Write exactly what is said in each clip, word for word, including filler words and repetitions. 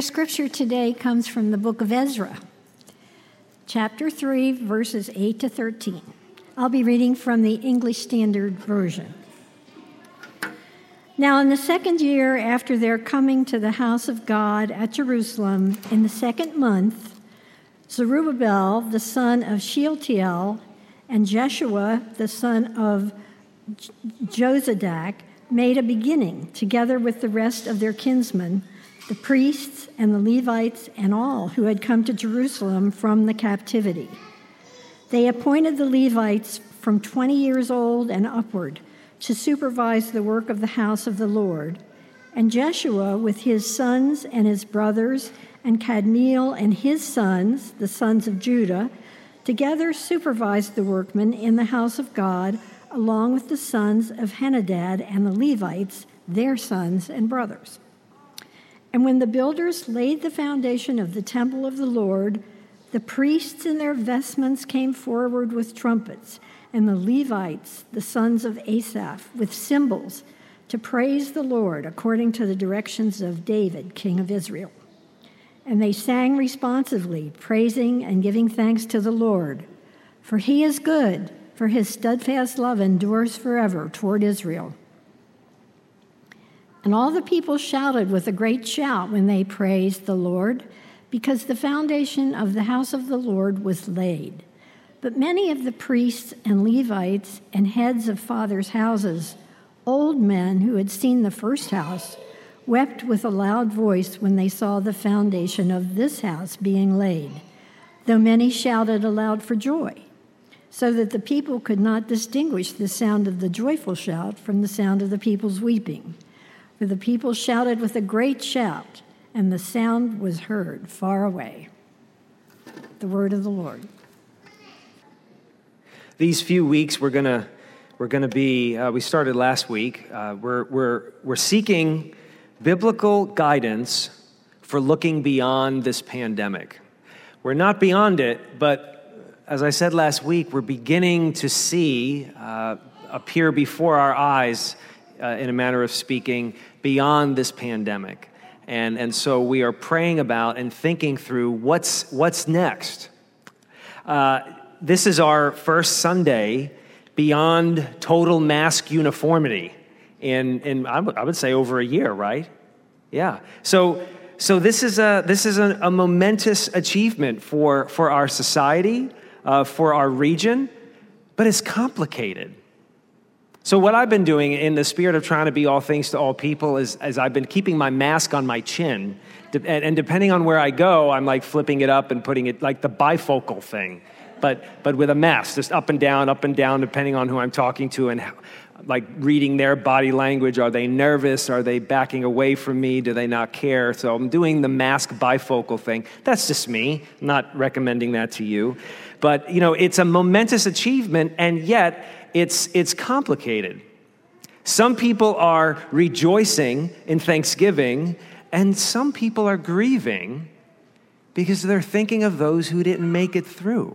Our scripture today comes from the book of Ezra, chapter three, verses eight to thirteen. I'll be reading from the English Standard Version. Now, in the second year after their coming to the house of God at Jerusalem, in the second month, Zerubbabel, the son of Shealtiel, and Jeshua, the son of Jozadak, made a beginning, together with the rest of their kinsmen, the priests and the Levites and all who had come to Jerusalem from the captivity. They appointed the Levites from twenty years old and upward to supervise the work of the house of the Lord, and Jeshua with his sons and his brothers, and Cadmiel and his sons, the sons of Judah, together supervised the workmen in the house of God, along with the sons of Henadad and the Levites, their sons and brothers. And when the builders laid the foundation of the temple of the Lord, the priests in their vestments came forward with trumpets, and the Levites, the sons of Asaph, with cymbals, to praise the Lord according to the directions of David, king of Israel. And they sang responsively, praising and giving thanks to the Lord. For he is good, for his steadfast love endures forever toward Israel. And all the people shouted with a great shout when they praised the Lord, because the foundation of the house of the Lord was laid. But many of the priests and Levites and heads of fathers' houses, old men who had seen the first house, wept with a loud voice when they saw the foundation of this house being laid, though many shouted aloud for joy, so that the people could not distinguish the sound of the joyful shout from the sound of the people's weeping. For the people shouted with a great shout, and the sound was heard far away. The word of the Lord. These few weeks, we're gonna we're gonna be. Uh, we started last week. Uh, we're we're we're seeking biblical guidance for looking beyond this pandemic. We're not beyond it, but as I said last week, we're beginning to see uh, appear before our eyes, uh, in a manner of speaking, beyond this pandemic, and and so we are praying about and thinking through what's what's next. Uh, This is our first Sunday beyond total mask uniformity in, in I would say, over a year, right? Yeah. So so this is a this is a, a momentous achievement for, for our society, uh, for our region, but it's complicated. So what I've been doing in the spirit of trying to be all things to all people is, is I've been keeping my mask on my chin, and depending on where I go, I'm like flipping it up and putting it like the bifocal thing. But but with a mask, just up and down, up and down, depending on who I'm talking to and how, like reading their body language. Are they nervous? Are they backing away from me? Do they not care? So I'm doing the mask bifocal thing. That's just me. I'm not recommending that to you. But, you know, it's a momentous achievement, and yet it's it's complicated. Some people are rejoicing in thanksgiving, and some people are grieving because they're thinking of those who didn't make it through.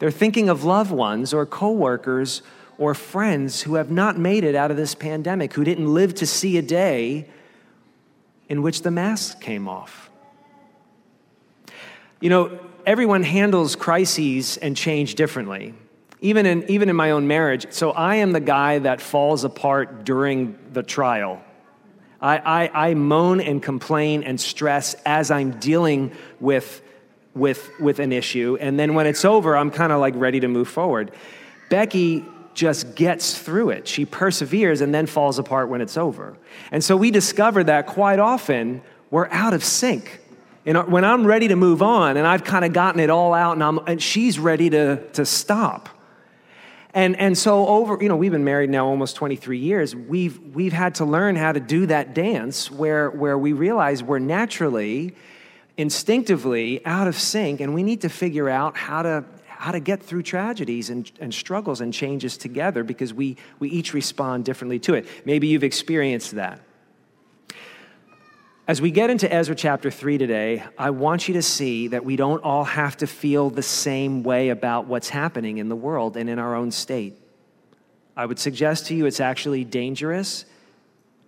They're thinking of loved ones or coworkers or friends who have not made it out of this pandemic, who didn't live to see a day in which the mask came off. You know, everyone handles crises and change differently, even in even in my own marriage. So I am the guy that falls apart during the trial. I I, I moan and complain and stress as I'm dealing with with with an issue, and then when it's over, I'm kind of like ready to move forward. Becky just gets through it. She perseveres and then falls apart when it's over. And so we discover that quite often we're out of sync. And when I'm ready to move on and I've kind of gotten it all out, and I'm and she's ready to to stop. And and so over, you know, we've been married now almost twenty-three years. We've we've had to learn how to do that dance where where we realize we're naturally instinctively out of sync, and we need to figure out how to how to get through tragedies and, and struggles and changes together, because we we each respond differently to it. Maybe you've experienced that. As we get into Ezra chapter three today, I want you to see that we don't all have to feel the same way about what's happening in the world and in our own state. I would suggest to you it's actually dangerous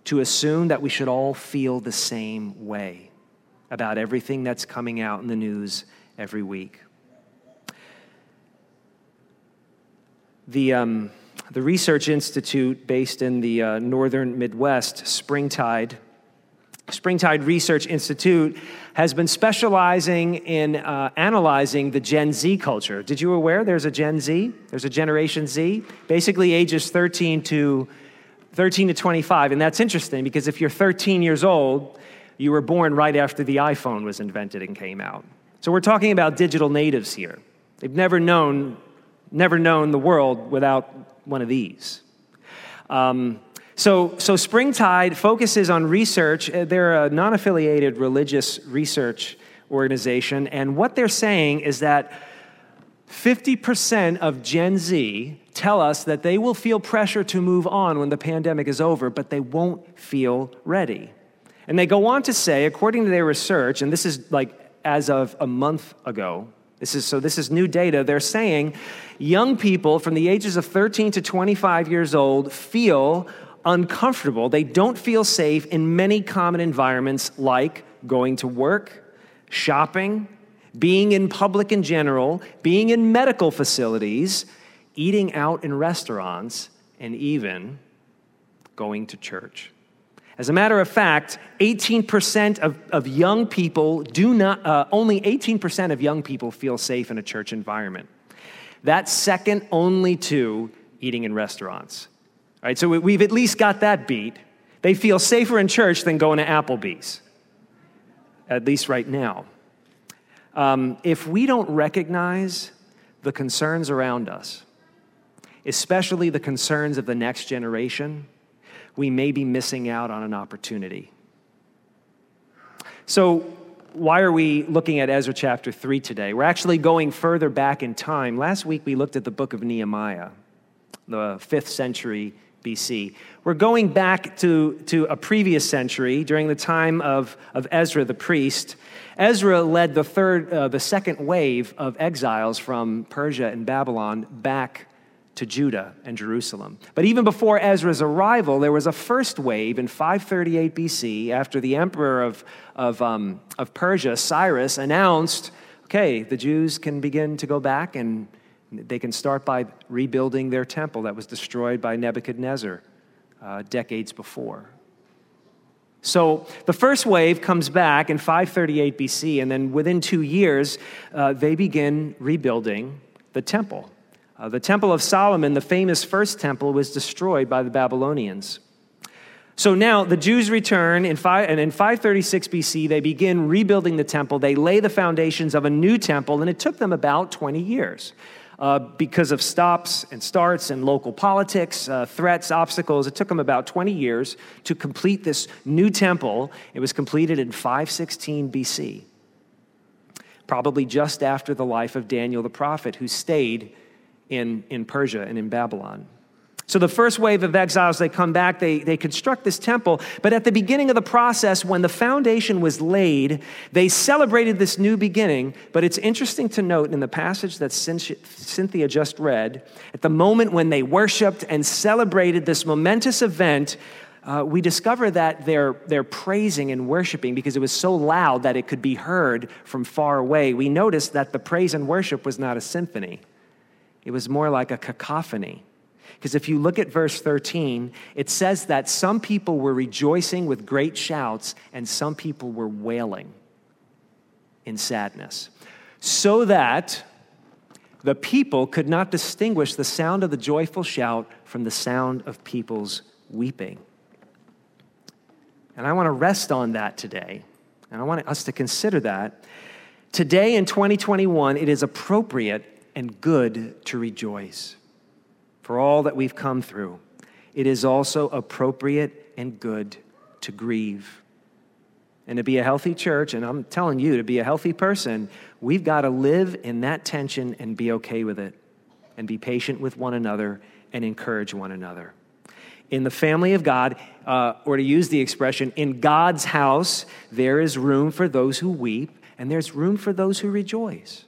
to assume that we should all feel the same way. about everything that's coming out in the news every week. The um, the Research Institute based in the uh, northern Midwest, Springtide, Springtide Research Institute has been specializing in uh, analyzing the Gen Z culture. Did you aware there's a Gen Z? There's a Generation Z, basically ages thirteen to twenty-five, and that's interesting because if you're thirteen years old, you were born right after the iPhone was invented and came out. So we're talking about digital natives here. They've never known, never known the world without one of these. Um, So, so Springtide focuses on research. They're a non-affiliated religious research organization, and what they're saying is that fifty percent of Gen Z tell us that they will feel pressure to move on when the pandemic is over, but they won't feel ready. And they go on to say, according to their research, and this is like as of a month ago, This is, so this is new data. They're saying young people from the ages of thirteen to twenty-five years old feel uncomfortable. They don't feel safe in many common environments like going to work, shopping, being in public in general, being in medical facilities, eating out in restaurants, and even going to church. As a matter of fact, eighteen percent of, of young people do not, uh, only eighteen percent of young people feel safe in a church environment. That's second only to eating in restaurants. All right, so we, we've at least got that beat. They feel safer in church than going to Applebee's, at least right now. Um, if we don't recognize the concerns around us, especially the concerns of the next generation, we may be missing out on an opportunity. So why are we looking at Ezra chapter three today? We're actually going further back in time. Last week we looked at the book of Nehemiah, the fifth century B C. We're going back to, to a previous century during the time of, of Ezra the priest. Ezra led the third, uh, the second wave of exiles from Persia and Babylon back to Judah and Jerusalem. But even before Ezra's arrival, there was a first wave in five thirty-eight B C after the emperor of, of, um, of Persia, Cyrus, announced, okay, the Jews can begin to go back and they can start by rebuilding their temple that was destroyed by Nebuchadnezzar uh, decades before. So the first wave comes back in five thirty-eight B C, and then within two years, uh, they begin rebuilding the temple. Uh, the Temple of Solomon, the famous first temple, was destroyed by the Babylonians. So now the Jews return, in five, and in five thirty-six B C, they begin rebuilding the temple. They lay the foundations of a new temple, and it took them about twenty years. Uh, because of stops and starts and local politics, uh, threats, obstacles, it took them about twenty years to complete this new temple. It was completed in five sixteen B C, probably just after the life of Daniel the prophet, who stayed In, in Persia and in Babylon. So the first wave of exiles, they come back, they, they construct this temple, but at the beginning of the process, when the foundation was laid, they celebrated this new beginning, but it's interesting to note in the passage that Cynthia just read, at the moment when they worshiped and celebrated this momentous event, uh, we discover that they're, they're praising and worshiping because it was so loud that it could be heard from far away. We notice that the praise and worship was not a symphony. It was more like a cacophony. Because if you look at verse thirteen, it says that some people were rejoicing with great shouts and some people were wailing in sadness, so that the people could not distinguish the sound of the joyful shout from the sound of people's weeping. And I want to rest on that today. And I want us to consider that. Today in twenty twenty-one, it is appropriate and good to rejoice for all that we've come through. It is also appropriate and good to grieve. And to be a healthy church, and I'm telling you, to be a healthy person, we've got to live in that tension and be okay with it, and be patient with one another and encourage one another. In the family of God, uh, or to use the expression, in God's house, there is room for those who weep, and there's room for those who rejoice.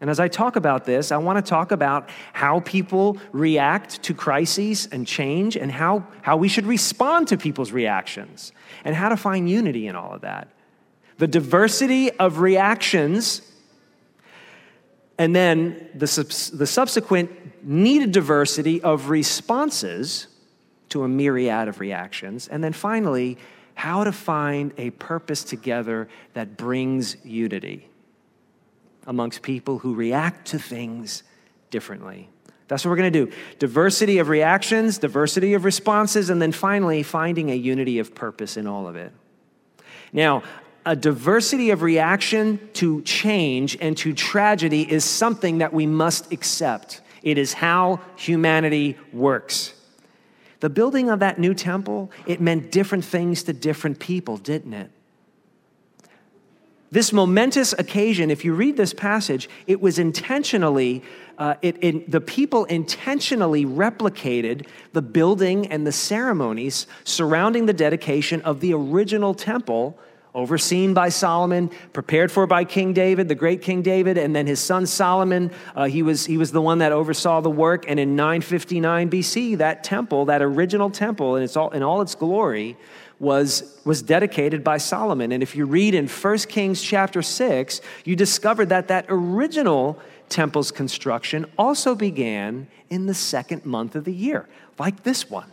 And as I talk about this, I want to talk about how people react to crises and change and how, how we should respond to people's reactions and how to find unity in all of that. the diversity of reactions, and then the, subs- the subsequent needed diversity of responses to a myriad of reactions, and then finally, how to find a purpose together that brings unity amongst people who react to things differently. That's what we're going to do. Diversity of reactions, diversity of responses, and then finally, finding a unity of purpose in all of it. Now, a diversity of reaction to change and to tragedy is something that we must accept. It is how humanity works. The building of that new temple, it meant different things to different people, didn't it? This momentous occasion, if you read this passage, it was intentionally, uh, it, it, the people intentionally replicated the building and the ceremonies surrounding the dedication of the original temple, overseen by Solomon, prepared for by King David, the great King David, and then his son Solomon. Uh, he was he was the one that oversaw the work. And in nine fifty-nine B C, that temple, that original temple, and it's all in all its glory, was was dedicated by Solomon. And if you read in First Kings chapter six, you discover that that original temple's construction also began in the second month of the year, like this one.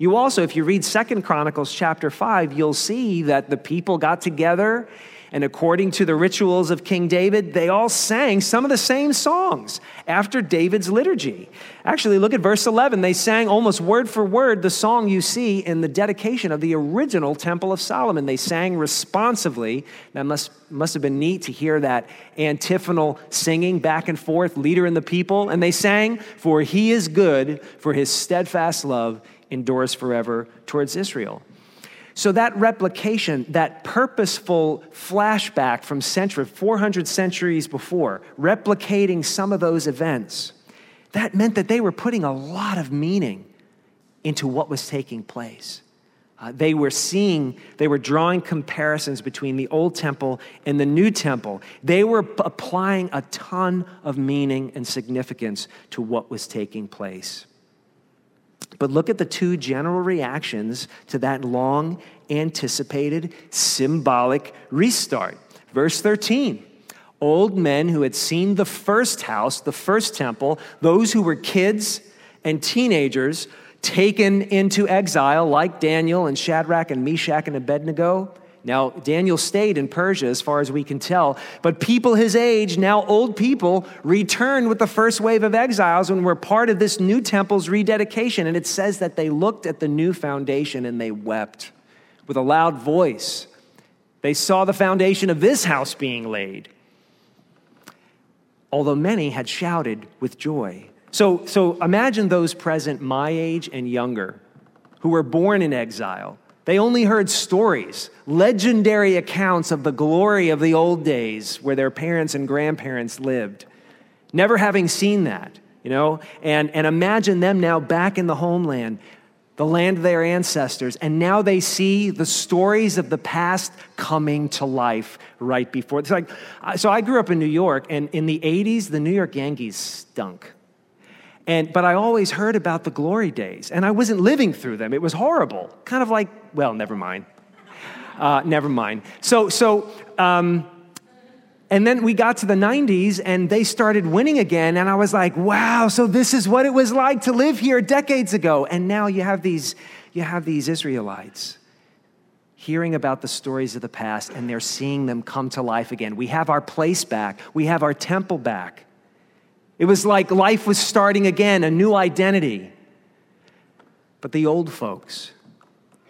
You also, if you read Second Chronicles chapter five, you'll see that the people got together, and according to the rituals of King David, they all sang some of the same songs after David's liturgy. Actually, look at verse eleven. They sang almost word for word the song you see in the dedication of the original Temple of Solomon. They sang responsively. That must, must have been neat to hear that antiphonal singing back and forth, leader and the people. And they sang, "For he is good, for his steadfast love endures forever towards Israel." So that replication, that purposeful flashback from century, four hundred centuries before, replicating some of those events, that meant that they were putting a lot of meaning into what was taking place. Uh, they were seeing, they were drawing comparisons between the old temple and the new temple. They were p- applying a ton of meaning and significance to what was taking place. But look at the two general reactions to that long-anticipated symbolic restart. Verse thirteen, old men who had seen the first house, the first temple, those who were kids and teenagers taken into exile like Daniel and Shadrach and Meshach and Abednego. Now, Daniel stayed in Persia as far as we can tell, but people his age, now old people, returned with the first wave of exiles and were part of this new temple's rededication. And it says that they looked at the new foundation and they wept with a loud voice. They saw the foundation of this house being laid, although many had shouted with joy. So, so imagine those present my age and younger who were born in exile. They only heard stories, legendary accounts of the glory of the old days where their parents and grandparents lived, never having seen that, you know? And, and imagine them now back in the homeland, the land of their ancestors, and now they see the stories of the past coming to life right before. It's like, so I grew up in New York, and in the eighties, the New York Yankees stunk. And, but I always heard about the glory days, and I wasn't living through them. It was horrible. Kind of like, well, never mind. Uh, never mind. So, so um, and then we got to the nineties, and they started winning again, and I was like, wow, so this is what it was like to live here decades ago. And now you have these, you have these Israelites hearing about the stories of the past, and they're seeing them come to life again. We have our place back. We have our temple back. It was like life was starting again, a new identity. But the old folks,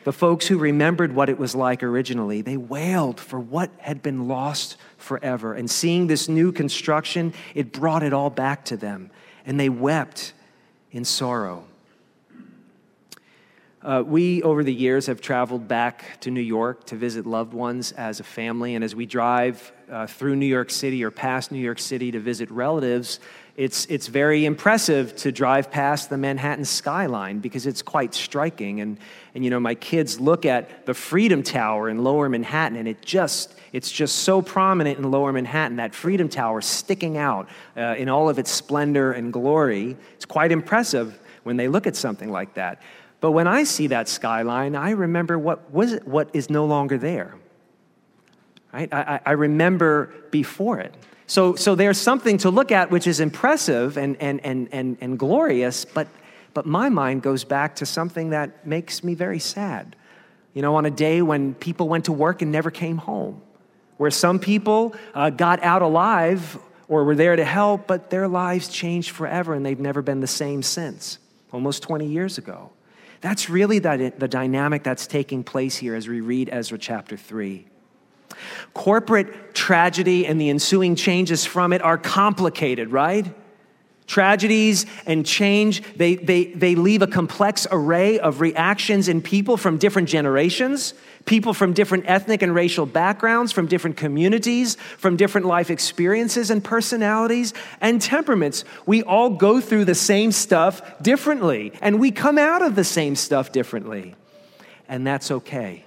the folks who remembered what it was like originally, they wailed for what had been lost forever. And seeing this new construction, it brought it all back to them. And they wept in sorrow. Uh, we, over the years, have traveled back to New York to visit loved ones as a family. And as we drive uh, through New York City or past New York City to visit relatives, it's it's very impressive to drive past the Manhattan skyline because it's quite striking. And, and you know, my kids look at the Freedom Tower in Lower Manhattan, and it just it's just so prominent in Lower Manhattan, that Freedom Tower sticking out uh, in all of its splendor and glory. It's quite impressive when they look at something like that. But when I see that skyline, I remember what was what is no longer there. right? I, I remember before it. So so there's something to look at which is impressive and and and and, and glorious, but but my mind goes back to something that makes me very sad. You know, on a day when people went to work and never came home, where some people uh, got out alive or were there to help, but their lives changed forever and they've never been the same since, almost twenty years ago. That's really the, the dynamic that's taking place here as we read Ezra chapter three. Corporate tragedy and the ensuing changes from it are complicated, right? Tragedies and change, they, they, they leave a complex array of reactions in people from different generations, people from different ethnic and racial backgrounds, from different communities, from different life experiences and personalities and temperaments. We all go through the same stuff differently, and we come out of the same stuff differently, and that's okay.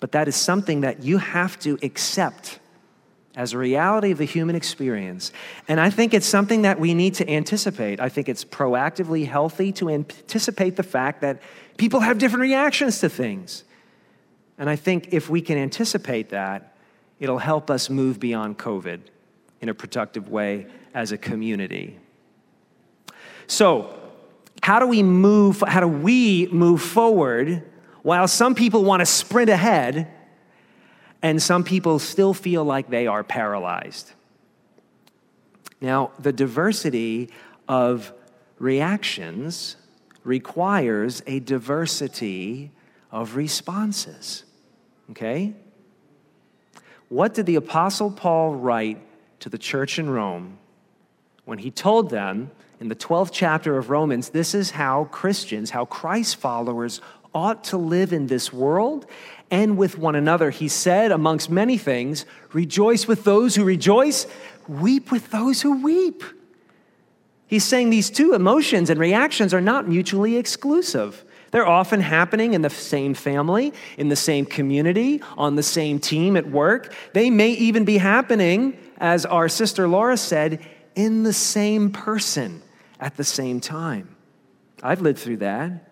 But that is something that you have to accept as a reality of the human experience. And I think it's something that we need to anticipate. I think it's proactively healthy to anticipate the fact that people have different reactions to things. And I think if we can anticipate that, it'll help us move beyond COVID in a productive way as a community. So, how do we move, how do we move forward while some people want to sprint ahead and some people still feel like they are paralyzed? Now, the diversity of reactions requires a diversity of responses, okay? What did the Apostle Paul write to the church in Rome when he told them in the twelfth chapter of Romans, this is how Christians, how Christ followers ought to live in this world and with one another? He said, amongst many things, rejoice with those who rejoice, weep with those who weep. He's saying these two emotions and reactions are not mutually exclusive. They're often happening in the same family, in the same community, on the same team at work. They may even be happening, as our sister Laura said, in the same person at the same time. I've lived through that.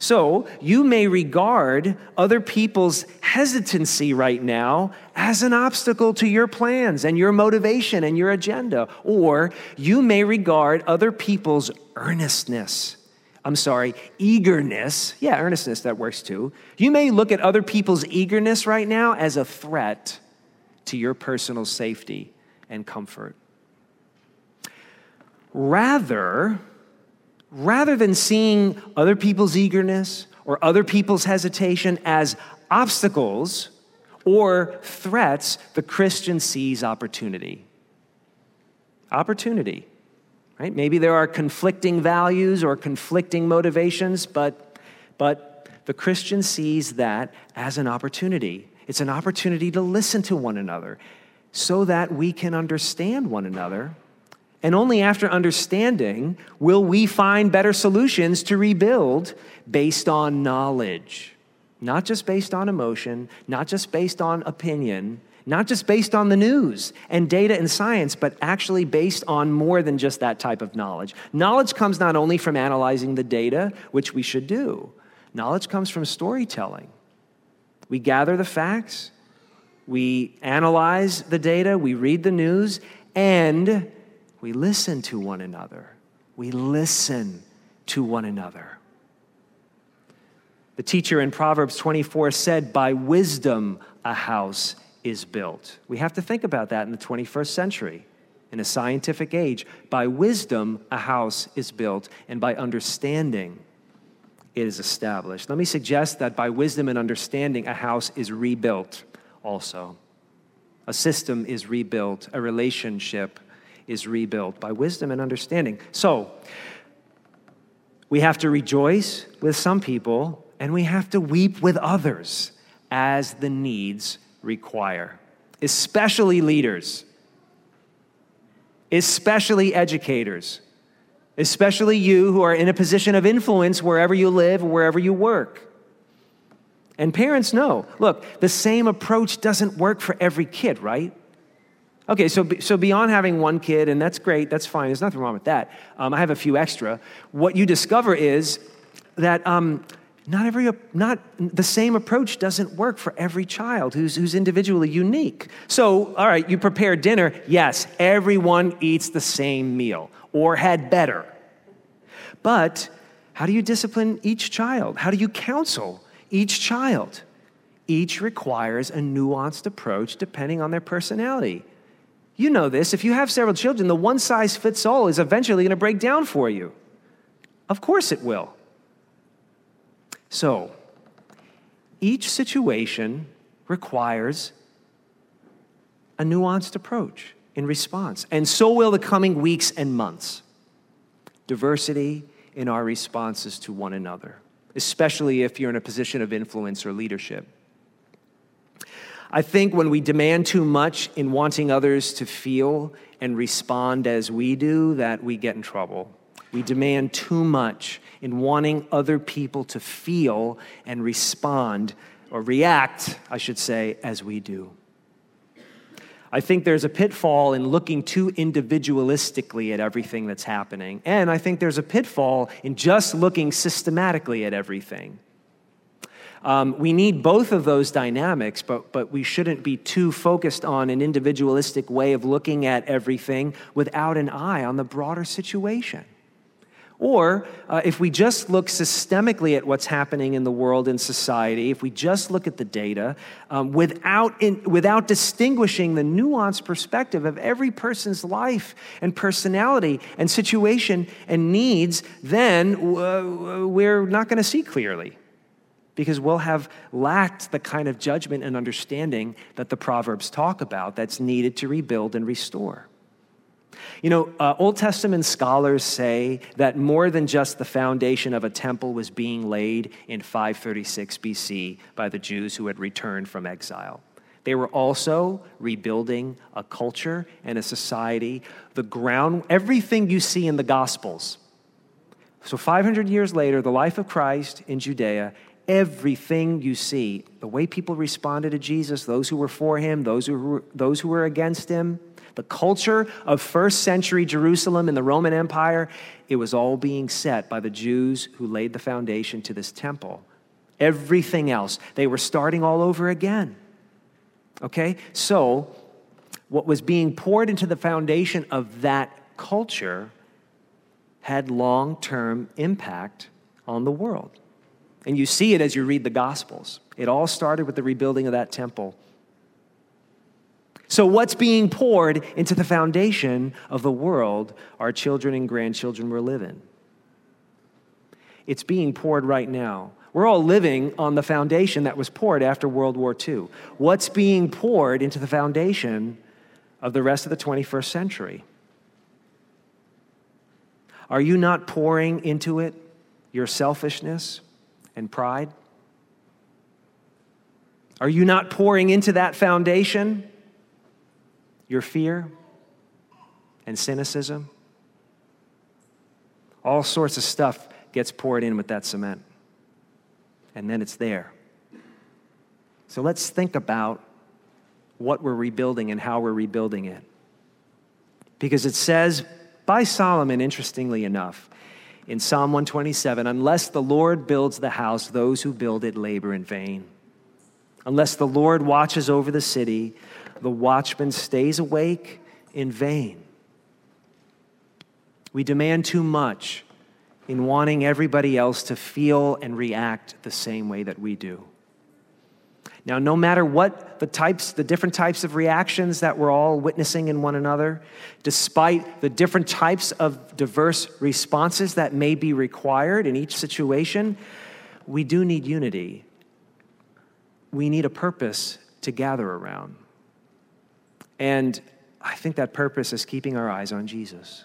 So you may regard other people's hesitancy right now as an obstacle to your plans and your motivation and your agenda, or you may regard other people's earnestness, I'm sorry, eagerness, yeah, earnestness, that works too. You may look at other people's eagerness right now as a threat to your personal safety and comfort. Rather, Rather than seeing other people's eagerness or other people's hesitation as obstacles or threats, the Christian sees opportunity. Opportunity, right? Maybe there are conflicting values or conflicting motivations, but, but the Christian sees that as an opportunity. It's an opportunity to listen to one another so that we can understand one another. And only after understanding will we find better solutions to rebuild based on knowledge, not just based on emotion, not just based on opinion, not just based on the news and data and science, but actually based on more than just that type of knowledge. Knowledge comes not only from analyzing the data, which we should do. Knowledge comes from storytelling. We gather the facts, we analyze the data, we read the news, and we listen to one another. We listen to one another. The teacher in Proverbs twenty-four said, by wisdom a house is built. We have to think about that in the twenty-first century, in a scientific age. By wisdom a house is built, and by understanding it is established. Let me suggest that by wisdom and understanding, a house is rebuilt also. A system is rebuilt, a relationship is rebuilt by wisdom and understanding. So, we have to rejoice with some people, and we have to weep with others as the needs require, especially leaders, especially educators, especially you who are in a position of influence wherever you live, wherever you work. And parents know, look, the same approach doesn't work for every kid, right? Okay, so so beyond having one kid, and that's great, that's fine, there's nothing wrong with that. Um, I have a few extra. What you discover is that um, Not every, not the same approach doesn't work for every child who's, who's individually unique. So, all right, you prepare dinner. Yes, everyone eats the same meal or had better. But how do you discipline each child? How do you counsel each child? Each requires a nuanced approach depending on their personality. You know this. If you have several children, the one-size-fits-all is eventually going to break down for you. Of course it will. So, each situation requires a nuanced approach in response, and so will the coming weeks and months. Diversity in our responses to one another, especially if you're in a position of influence or leadership. I think when we demand too much in wanting others to feel and respond as we do, that we get in trouble. We demand too much in wanting other people to feel and respond, or react, I should say, as we do. I think there's a pitfall in looking too individualistically at everything that's happening, and I think there's a pitfall in just looking systematically at everything. Um, we need both of those dynamics, but, but we shouldn't be too focused on an individualistic way of looking at everything without an eye on the broader situation. Or uh, if we just look systemically at what's happening in the world and society, if we just look at the data, um, without in, without distinguishing the nuanced perspective of every person's life and personality and situation and needs, then uh, we're not going to see clearly, because we'll have lacked the kind of judgment and understanding that the Proverbs talk about that's needed to rebuild and restore. You know, uh, Old Testament scholars say that more than just the foundation of a temple was being laid in five thirty-six B C by the Jews who had returned from exile. They were also rebuilding a culture and a society, the ground, everything you see in the Gospels. So five hundred years later, the life of Christ in Judea, everything you see, the way people responded to Jesus, those who were for him, those who were, those who were against him, the culture of first century Jerusalem in the Roman Empire, it was all being set by the Jews who laid the foundation to this temple. Everything else, they were starting all over again. Okay? So, what was being poured into the foundation of that culture had long-term impact on the world. And you see it as you read the Gospels. It all started with the rebuilding of that temple. So what's being poured into the foundation of the world our children and grandchildren will live in? It's being poured right now. We're all living on the foundation that was poured after World War Two. What's being poured into the foundation of the rest of the twenty-first century? Are you not pouring into it your selfishness and pride? Are you not pouring into that foundation your fear and cynicism? All sorts of stuff gets poured in with that cement. And then it's there. So let's think about what we're rebuilding and how we're rebuilding it. Because it says by Solomon, interestingly enough, in Psalm one twenty-seven, unless the Lord builds the house, those who build it labor in vain. Unless the Lord watches over the city, the watchman stays awake in vain. We demand too much in wanting everybody else to feel and react the same way that we do. Now, no matter what the types, the different types of reactions that we're all witnessing in one another, despite the different types of diverse responses that may be required in each situation, we do need unity. We need a purpose to gather around. And I think that purpose is keeping our eyes on Jesus.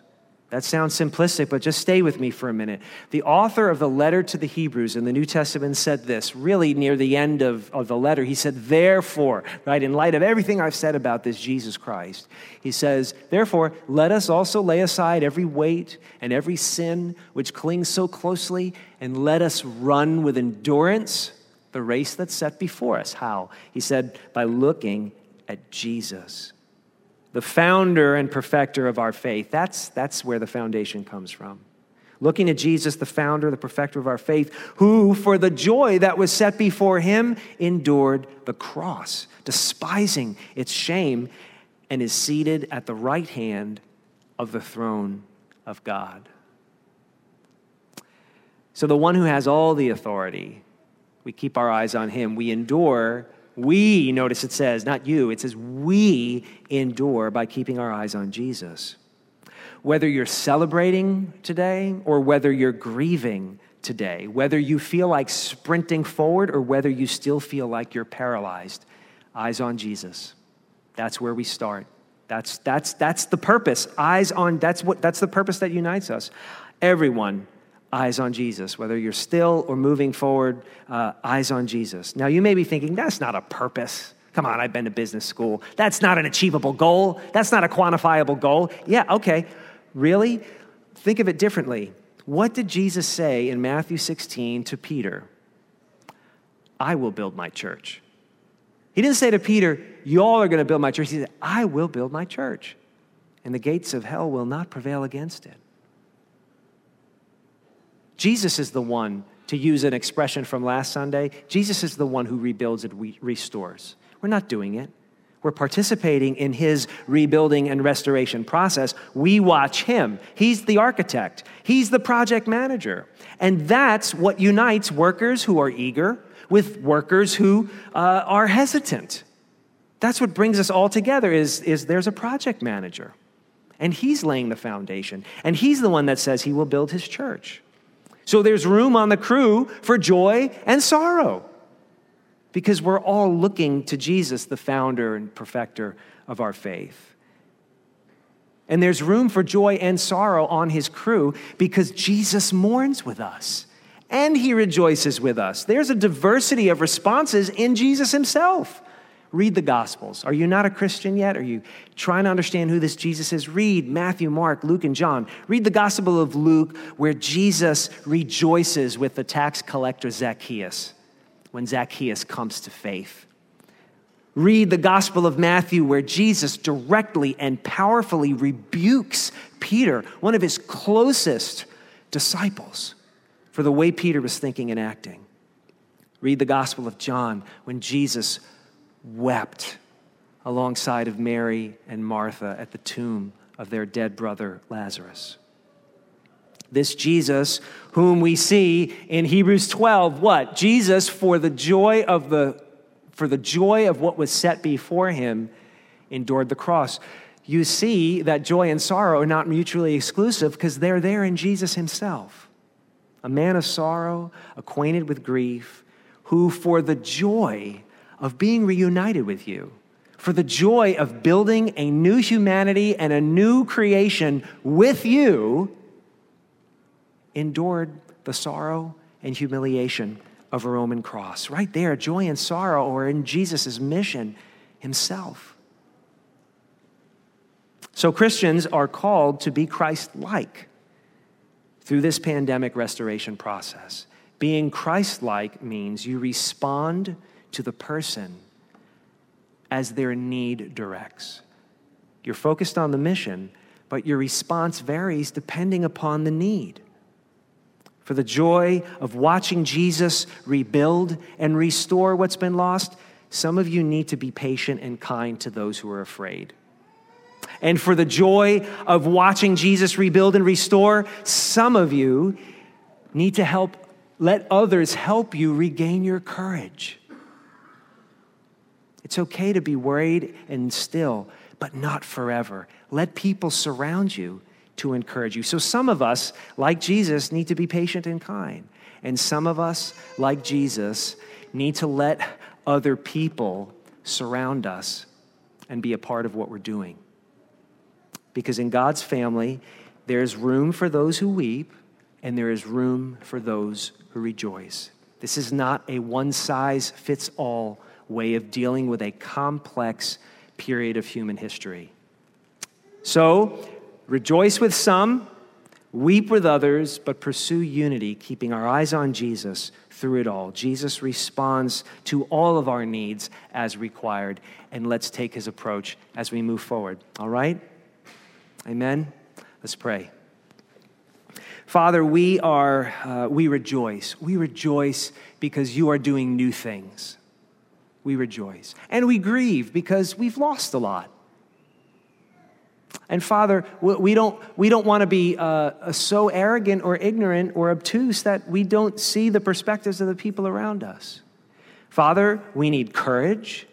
That sounds simplistic, but just stay with me for a minute. The author of the letter to the Hebrews in the New Testament said this, really near the end of, of the letter. He said, therefore, right, in light of everything I've said about this Jesus Christ, he says, therefore, let us also lay aside every weight and every sin which clings so closely, and let us run with endurance the race that's set before us. How? He said, by looking at Jesus, the founder and perfecter of our faith. That's, that's where the foundation comes from. looking to Jesus, the founder, the perfecter of our faith, who for the joy that was set before him endured the cross, despising its shame, and is seated at the right hand of the throne of God. So the one who has all the authority, we keep our eyes on him. We endure. We, notice it says, not you, it says we endure by keeping our eyes on Jesus. Whether you're celebrating today or whether you're grieving today, whether you feel like sprinting forward or whether you still feel like you're paralyzed, eyes on Jesus. That's where we start. That's that's that's the purpose. Eyes on, that's what that's the purpose that unites us. Everyone, eyes on Jesus. Whether you're still or moving forward, uh, eyes on Jesus. Now, you may be thinking, that's not a purpose. Come on, I've been to business school. That's not an achievable goal. That's not a quantifiable goal. Yeah, okay. Really? Think of it differently. What did Jesus say in Matthew sixteen to Peter? I will build my church. He didn't say to Peter, y'all are going to build my church. He said, I will build my church, and the gates of hell will not prevail against it. Jesus is the one, to use an expression from last Sunday, Jesus is the one who rebuilds and restores. We're not doing it. We're participating in his rebuilding and restoration process. We watch him. He's the architect. He's the project manager. And that's what unites workers who are eager with workers who uh, are hesitant. That's what brings us all together is, is there's a project manager. And he's laying the foundation. And he's the one that says he will build his church. So there's room on the crew for joy and sorrow because we're all looking to Jesus, the founder and perfecter of our faith. And there's room for joy and sorrow on his crew because Jesus mourns with us and he rejoices with us. There's a diversity of responses in Jesus himself. Read the Gospels. Are you not a Christian yet? Are you trying to understand who this Jesus is? Read Matthew, Mark, Luke, and John. Read the Gospel of Luke where Jesus rejoices with the tax collector Zacchaeus when Zacchaeus comes to faith. Read the Gospel of Matthew where Jesus directly and powerfully rebukes Peter, one of his closest disciples, for the way Peter was thinking and acting. Read the Gospel of John when Jesus wept alongside of Mary and Martha at the tomb of their dead brother Lazarus. This Jesus, whom we see in Hebrews twelve, what? Jesus, for the joy of the for the joy of what was set before him, endured the cross. You see that joy and sorrow are not mutually exclusive because they're there in Jesus himself. A man of sorrow, acquainted with grief, who for the joy of being reunited with you, for the joy of building a new humanity and a new creation with you, endured the sorrow and humiliation of a Roman cross. Right there, joy and sorrow are in Jesus' mission himself. So Christians are called to be Christ-like through this pandemic restoration process. Being Christ-like means you respond to the person as their need directs. You're focused on the mission, but your response varies depending upon the need. For the joy of watching Jesus rebuild and restore what's been lost, some of you need to be patient and kind to those who are afraid. And for the joy of watching Jesus rebuild and restore, some of you need to help, let others help you regain your courage. It's okay to be worried and still, but not forever. Let people surround you to encourage you. So some of us, like Jesus, need to be patient and kind. And some of us, like Jesus, need to let other people surround us and be a part of what we're doing. Because in God's family, there's room for those who weep, and there is room for those who rejoice. This is not a one-size-fits-all way of dealing with a complex period of human history. So, rejoice with some, weep with others, but pursue unity, keeping our eyes on Jesus through it all. Jesus responds to all of our needs as required, and let's take his approach as we move forward. All right? Amen? Let's pray. Father, we are, uh, we rejoice. We rejoice because you are doing new things. We rejoice. And we grieve because we've lost a lot. And Father, we don't, we don't want to be uh, so arrogant or ignorant or obtuse that we don't see the perspectives of the people around us. Father, we need courage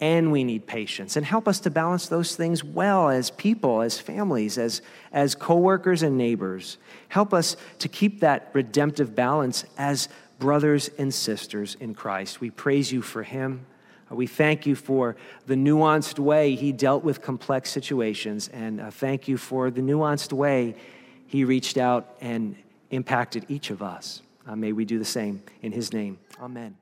and we need patience. And help us to balance those things well as people, as families, as, as co-workers and neighbors. Help us to keep that redemptive balance as brothers and sisters in Christ. We praise you for him. We thank you for the nuanced way he dealt with complex situations. And thank you for the nuanced way he reached out and impacted each of us. Uh, may we do the same in his name. Amen.